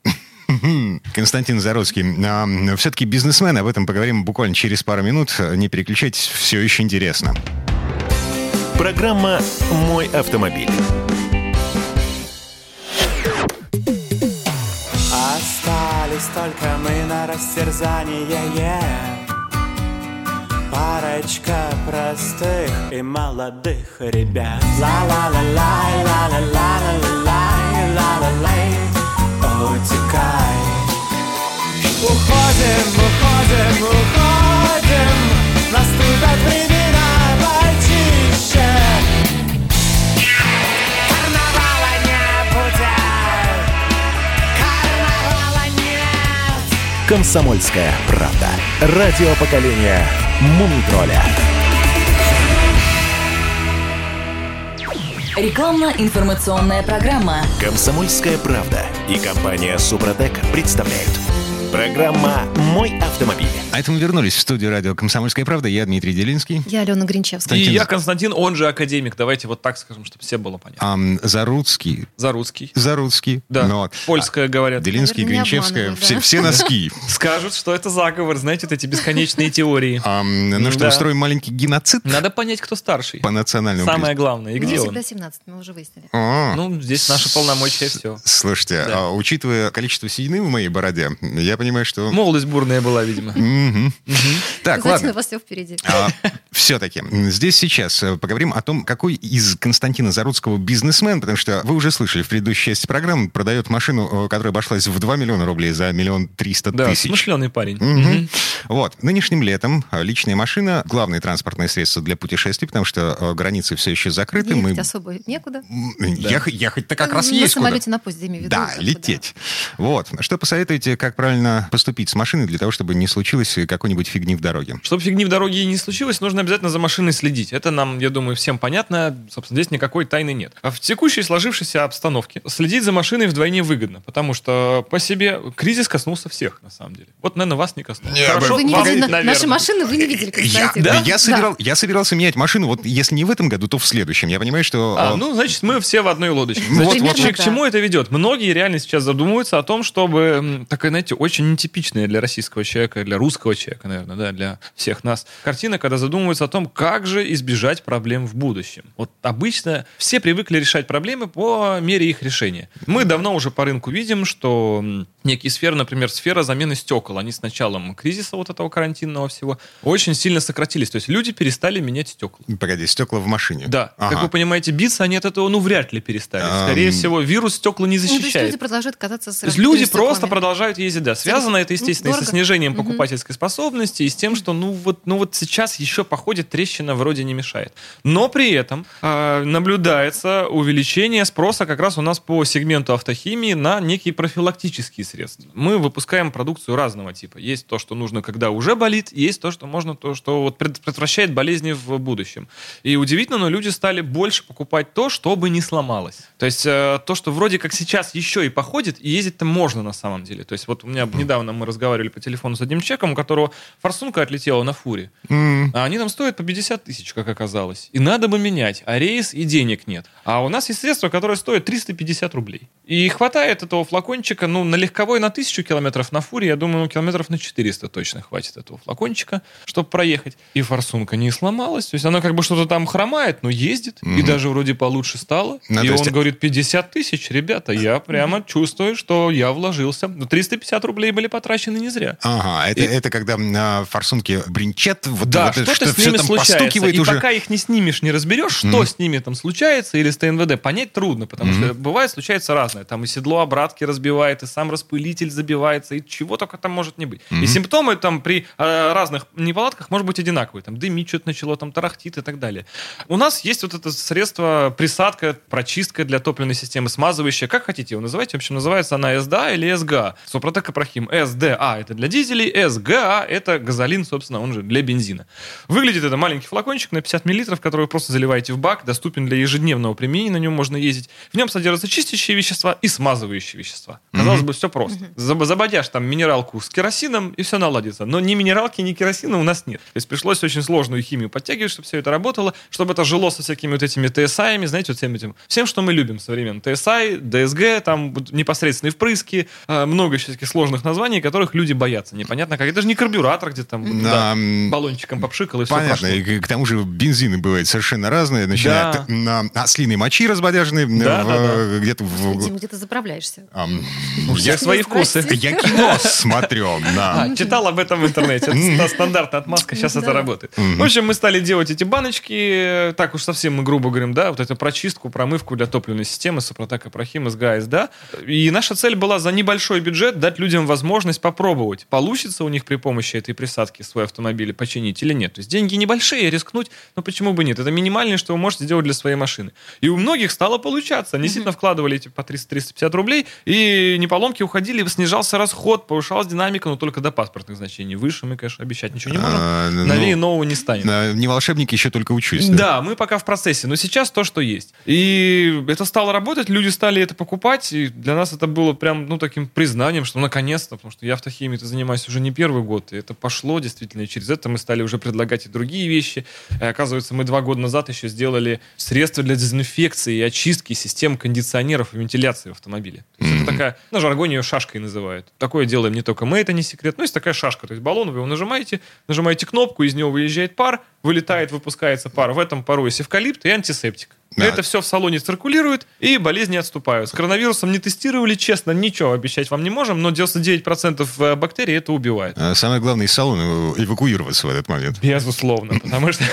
Константин Заруцкий. А, все-таки бизнесмен, об этом поговорим буквально через пару минут. Не переключайтесь, все еще интересно. Программа «Мой автомобиль». Остались только мы на растерзании. Парочка простых и молодых ребят. Ла-ла-ла-лай, ла-ла-ла-лай, ла-ла-лай. Утекай. Уходим, уходим, уходим. Наступят времена почище. Карнавала не будет. Карнавала нет. Комсомольская правда. Радио поколения Мумитроля. Рекламно-информационная программа «Комсомольская правда» и компания «Супротек» представляют. Программа «Мой автомобиль». А это мы вернулись в студию радио «Комсомольская правда». Я Дмитрий Делинский. Я Алена Гринчевская. И я Константин, он же AcademeG. Давайте вот так скажем, чтобы все было понятно. А, Заруцкий. Заруцкий. Заруцкий. Да. Но... Польская, говорят. Делинский, наверное, Гринчевская. Все, да. Все носки. Скажут, что это заговор. Знаете, вот эти бесконечные теории. А, ну что, да. Устроим маленький геноцид? Надо понять, кто старший. По национальному. Самое главное. И где он? Всегда семнадцать, мы уже выяснили. А-а-а. Ну, здесь наши полномочия все. Слушайте, да. а, учитывая количество седины в моей бороде, я понимаю, что... Молодость бурная была, видимо. Mm-hmm. Mm-hmm. Так, ладно. У вас все впереди. А, все-таки, здесь сейчас поговорим о том, какой из Константина Заруцкого бизнесмен, потому что вы уже слышали в предыдущей части программы, продает машину, которая обошлась в два миллиона рублей за миллион триста тысяч. Да, смышленый парень. Mm-hmm. Mm-hmm. Вот. Нынешним летом личная машина — главное транспортное средство для путешествий, потому что границы все еще закрыты. Ехать мы... особо некуда. Ех... Да. Ехать-то как ну, раз есть куда. На самолете, на поезде, имею в виду. Да, как-то, лететь. Да. Вот. Что посоветуете, как правильно поступить с машиной для того, чтобы не случилось какой-нибудь фигни в дороге? Чтобы фигни в дороге не случилось, нужно обязательно за машиной следить. Это нам, я думаю, всем понятно. Собственно, здесь никакой тайны нет. А в текущей сложившейся обстановке следить за машиной вдвойне выгодно, потому что по себе кризис коснулся всех, на самом деле. Вот, наверное, вас не коснулся. Не, хорошо, вы не вас, видели, наверное. Наши машины вы не видели, Константин. Я, да? я, собирал, да. я собирался менять машину, вот если не в этом году, то в следующем. Я понимаю, что... А, ну, значит, мы все в одной лодочке. Вот, вот, вот. К чему это ведет? Многие реально сейчас задумываются о том, чтобы такая, знаете, очень нетипичная для российского человека, для русского человека, наверное, да, для всех нас картина, когда задумываются о том, как же избежать проблем в будущем. Вот обычно все привыкли решать проблемы по мере их решения. Мы давно уже по рынку видим, что некие сферы, например, сфера замены стекол, они с началом кризиса вот этого карантинного всего очень сильно сократились. То есть люди перестали менять стекла. Погоди, стекла в машине? Да. Ага. Как вы понимаете, биться они от этого, ну, вряд ли перестали. Скорее эм... всего, вирус стекла не защищает. Ну, то есть люди продолжают кататься с То есть люди стеклами. Просто продолжают ездить. Да, связано это, естественно, дорого. И со снижением покупательской mm-hmm. способности, и с тем, что ну вот, ну вот сейчас еще походит трещина, вроде не мешает. Но при этом э, наблюдается увеличение спроса как раз у нас по сегменту автохимии на некие профилактические средства. Мы выпускаем продукцию разного типа. Есть то, что нужно, когда уже болит, есть то, что можно, то, что вот предотвращает болезни в будущем. И удивительно, но люди стали больше покупать то, чтобы не сломалось. То есть э, то, что вроде как сейчас еще и походит, и ездить-то можно на самом деле. То есть вот у меня недавно мы разговаривали по телефону с одним человеком, у которого форсунка отлетела на фуре. Mm. А они там стоит по пятьдесят тысяч, как оказалось. И надо бы менять, а рейс и денег нет. А у нас есть средства, которые стоят триста пятьдесят рублей. И хватает этого флакончика, ну, на легковой на тысячу километров, на фуре, я думаю, ну, километров на четыреста точно хватит этого флакончика, чтобы проехать. И форсунка не сломалась, то есть она как бы что-то там хромает, но ездит, mm-hmm. и даже вроде получше стало. Ну, и он есть... говорит, пятьдесят тысяч, ребята, я прямо mm-hmm. чувствую, что я вложился. Но триста пятьдесят рублей были потрачены не зря. Ага, это, и... это когда на форсунке бринчет, вот, да, вот что-то что, с ними случается. И уже... пока их не снимешь, не разберешь, что mm-hmm. с ними там случается, или с ТНВД, понять трудно, потому mm-hmm. что бывает, случается разное. Там и седло обратки разбивает, и сам распылитель забивается, и чего только там может не быть. Mm-hmm. И симптомы там при э, разных неполадках может быть одинаковые. Там дымит, что-то начало, там тарахтит и так далее. У нас есть вот это средство присадка, прочистка для топливной системы, смазывающая, как хотите его называйте. В общем, называется она эс дэ а или эс гэ а. Супротек Капрохим. эс дэ а это для дизелей, эс гэ а это газолин, собственно, он же для бензина. Выглядит это маленький флакончик на пятьдесят миллилитров, который вы просто заливаете в бак, доступен для ежедневного применения, на нем можно ездить. В нем содержатся чистящие вещества и смазывающие вещества. Казалось mm-hmm. бы, все просто. Mm-hmm. Забодяшь там минералку с керосином, и все наладится. Но ни минералки, ни керосина у нас нет. То есть пришлось очень сложную химию подтягивать, чтобы все это работало, чтобы это жило со всякими вот этими ти эс ай-ами, знаете, вот всем этим. Всем, что мы любим современно. ти эс ай, ДСГ, там непосредственные впрыски, много еще таких сложных названий, которых люди боятся. Непонятно как. Это же не карбюратор, где там да. Да, баллончиком попшикал и все прошло. Понятно. И к тому же бензины бывают совершенно разные. Начиная да. от на, ослиной мочи разбодяженной, да, да, да. где-то в... Дим, где ты заправляешься? А, ну, я свои вкусы. Я кино смотрю. Да. А, читал об этом в интернете. Это стандартная отмазка, сейчас да. это работает. Mm-hmm. В общем, мы стали делать эти баночки, так уж совсем мы грубо говорим, да, вот эту прочистку, промывку для топливной системы, Супротек, Капрохим, СГА, СДА. И наша цель была за небольшой бюджет дать людям возможность попробовать, получится у них при помощи этой присадки свой автомобиль починить или нет. То есть деньги небольшие, рискнуть, но почему бы нет? Это минимальное, что вы можете сделать для своей машины. И у многих стало получаться. Они mm-hmm. сильно вкладывали эти по триста - триста пятьдесят рублей, и неполомки уходили, снижался расход, повышалась динамика, но только до паспортных значений. Выше мы, конечно, обещать ничего не можем. А, Новее ну, нового не станет. Да, не волшебник, еще только учусь. Да? Да, мы пока в процессе, но сейчас то, что есть. И это стало работать, люди стали это покупать, и для нас это было прям, ну, таким признанием, что наконец-то, потому что я автохимией-то занимаюсь уже не первый год, и это пошло действительно, и через это мы стали уже предлагать и другие вещи. И, оказывается, мы два года назад еще сделали средства для дезинфекции и очистки систем кондиционеров и вентиляции в автомобиле. То есть mm-hmm. это такая, на жаргоне ее шашкой называют. Такое делаем не только мы, это не секрет. Но есть такая шашка, то есть баллон, вы его нажимаете, нажимаете кнопку, из него выезжает пар, вылетает, выпускается пар. В этом пару есть эвкалипт и антисептик. Да. Это все в салоне циркулирует, и болезни отступают. С коронавирусом не тестировали, честно, ничего обещать вам не можем, но девяносто девять процентов бактерий это убивает. А самое главное, из салона эвакуироваться в этот момент. Безусловно, потому что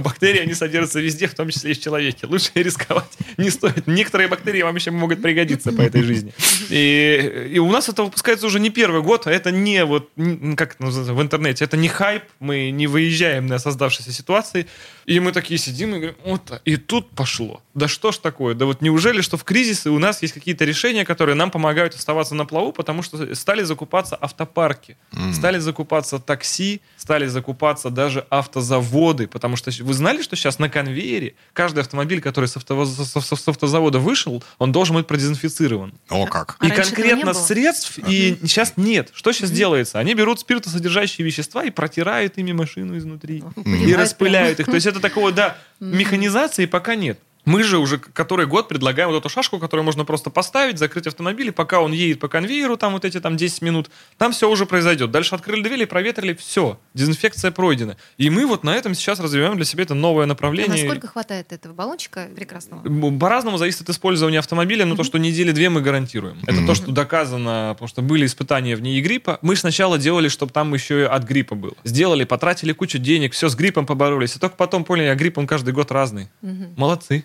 бактерии, они содержатся везде, в том числе и в человеке. Лучше рисковать не стоит. Некоторые бактерии вам еще могут пригодиться по этой жизни. И, и у нас это выпускается уже не первый год, а это не вот, как в интернете, это не хайп, мы не выезжаем на создавшейся ситуации, и мы такие сидим и говорим, вот, и тут пошло. Да что ж такое? Да вот неужели, что в кризисы у нас есть какие-то решения, которые нам помогают оставаться на плаву, потому что стали закупаться автопарки, mm. стали закупаться такси, стали закупаться даже автозаводы, потому что вы знали, что сейчас на конвейере каждый автомобиль, который с, авто... с автозавода вышел, он должен быть продезинфицирован. О, как! И а конкретно средств а. и сейчас нет. Что сейчас mm. делается? Они берут спиртосодержащие вещества и протирают ими машину изнутри. Mm. И распыляют их. То есть это такого, да, механизации пока нет. Мы же уже который год предлагаем вот эту шашку, которую можно просто поставить, закрыть автомобиль, и пока он едет по конвейеру, там вот эти там десять минут, там все уже произойдет. Дальше открыли двери, проветрили, все, дезинфекция пройдена. И мы вот на этом сейчас развиваем для себя это новое направление. А насколько хватает этого баллончика прекрасного? По-разному зависит от использования автомобиля, но mm-hmm. то, что недели две мы гарантируем. Mm-hmm. Это то, что доказано, потому что были испытания в НИИ гриппа. Мы сначала делали, чтобы там еще и от гриппа было. Сделали, потратили кучу денег, все с гриппом поборолись. И только потом поняли, а грипп он каждый год разный. Mm-hmm. Молодцы.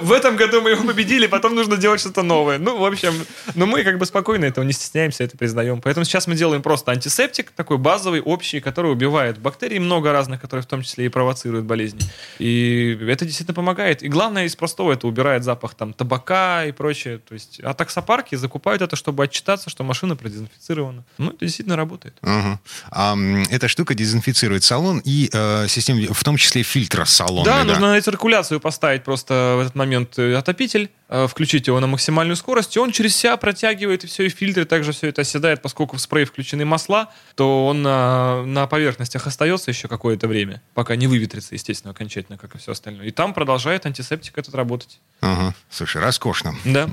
В этом году мы его победили, потом нужно делать что-то новое. Ну, в общем, но мы как бы спокойно этого не стесняемся, это признаем. Поэтому сейчас мы делаем просто антисептик, такой базовый, общий, который убивает бактерии много разных, которые в том числе и провоцируют болезни. И это действительно помогает. И главное из простого, это убирает запах там табака и прочее. То есть, а таксопарки закупают это, чтобы отчитаться, что машина продезинфицирована. Ну, это действительно работает. Угу. А, эта штука дезинфицирует салон и э, систему, в том числе фильтра салона. Да, да, нужно на циркуляцию поставить просто в этот момент отопитель, включить его на максимальную скорость, и он через себя протягивает, и все, и фильтры также все это оседает, поскольку в спрей включены масла, то он на, на поверхностях остается еще какое-то время, пока не выветрится, естественно, окончательно, как и все остальное. И там продолжает антисептик этот работать. Ага. Слушай, роскошно. Да.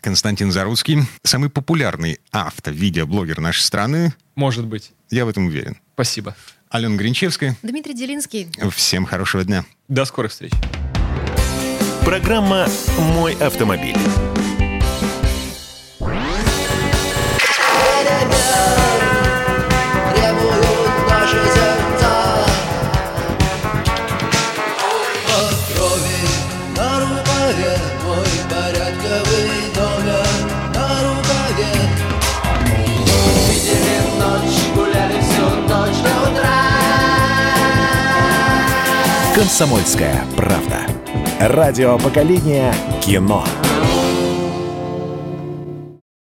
Константин Заруцкий, самый популярный авто-видеоблогер нашей страны. Может быть. Я в этом уверен. Спасибо. Алена Гринчевская. Дмитрий Делинский. Всем хорошего дня. До скорых встреч. Программа «Мой автомобиль». «Комсомольская правда». Радио поколения кино.